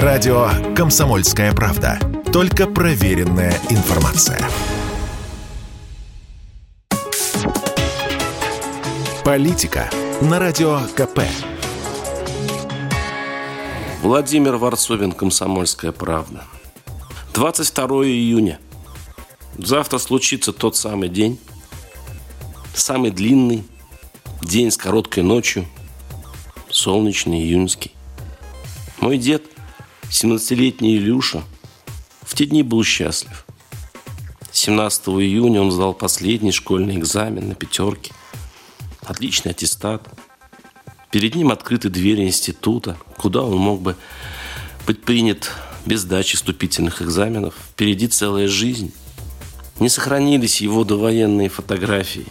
Радио «Комсомольская правда». Только проверенная информация. Политика на Радио КП. Владимир Ворсобин, «Комсомольская правда». 22 июня. Завтра случится тот самый день. Самый длинный день с короткой ночью. Солнечный июньский. Мой дед, 17-летний Илюша, в те дни был счастлив. 17 июня он сдал последний школьный экзамен на пятерке. Отличный аттестат. Перед ним открыты двери института, куда он мог бы быть принят без сдачи вступительных экзаменов. Впереди целая жизнь. Не сохранились его довоенные фотографии.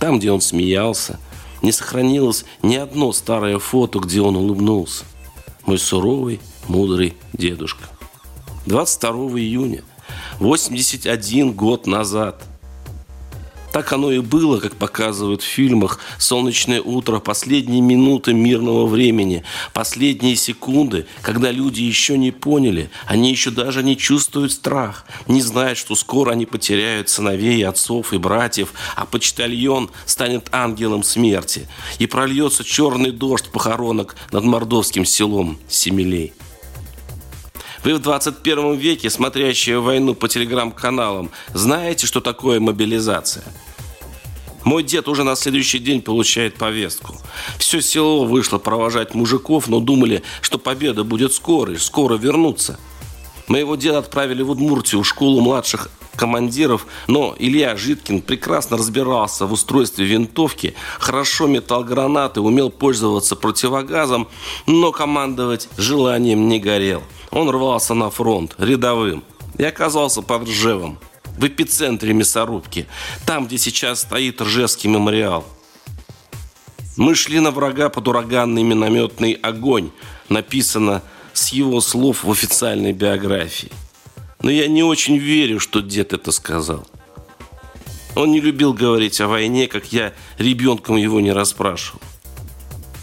Там, где он смеялся, не сохранилось ни одно старое фото, где он улыбнулся. Мой суровый, мудрый дедушка. 22 июня, 81 год назад. Так оно и было, как показывают в фильмах. Солнечное утро, последние минуты мирного времени, последние секунды, когда люди еще не поняли, они еще даже не чувствуют страх, не знают, что скоро они потеряют сыновей, отцов и братьев, а почтальон станет ангелом смерти, и прольется черный дождь похоронок над мордовским селом Семилей. Вы в 21 веке, смотрящие войну по телеграм-каналам, знаете, что такое мобилизация? Мой дед уже на следующий день получает повестку. Все село вышло провожать мужиков, но думали, что победа будет скорой, скоро вернутся. Моего деда отправили в Удмуртию, в школу младших командиров, но Илья Жидкин прекрасно разбирался в устройстве винтовки, хорошо метал гранаты, умел пользоваться противогазом, но командовать желанием не горел. Он рвался на фронт рядовым и оказался под Ржевом, в эпицентре мясорубки, там, где сейчас стоит Ржевский мемориал. «Мы шли на врага под ураганный минометный огонь», написано с его слов в официальной биографии. Но я не очень верю, что дед это сказал. Он не любил говорить о войне, как я ребенком его не расспрашивал.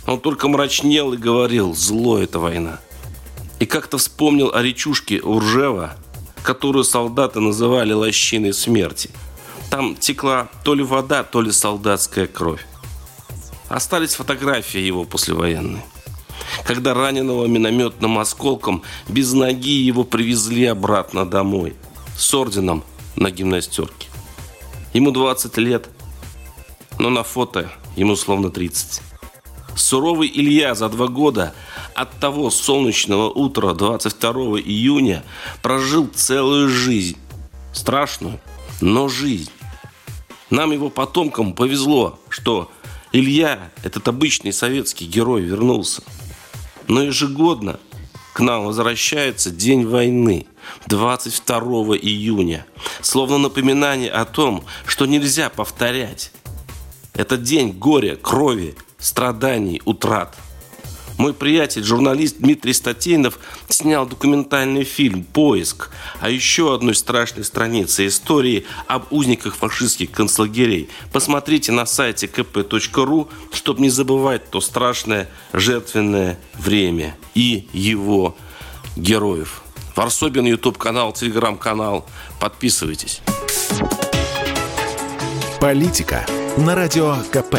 Он только мрачнел и говорил: «Зло это война». И как-то вспомнил о речушке Уржева, которую солдаты называли лощиной смерти. Там текла то ли вода, то ли солдатская кровь. Остались фотографии его послевоенные, когда раненого минометным осколком без ноги его привезли обратно домой с орденом на гимнастерке. Ему 20 лет, но на фото ему словно 30. Суровый Илья за 2 года от того солнечного утра 22 июня прожил целую жизнь. Страшную, но жизнь. Нам, его потомкам, повезло, что Илья, этот обычный советский герой, вернулся. Но ежегодно к нам возвращается день войны, 22 июня. Словно напоминание о том, что нельзя повторять. Это день горя, крови, страданий, утрат. Мой приятель, журналист Дмитрий Статейнов, снял документальный фильм «Поиск» о еще одной страшной странице истории об узниках фашистских концлагерей. Посмотрите на сайте kp.ru, чтобы не забывать то страшное жертвенное время и его героев. Ворсобин, YouTube-канал, Telegram-канал. Подписывайтесь. Политика на Радио КП.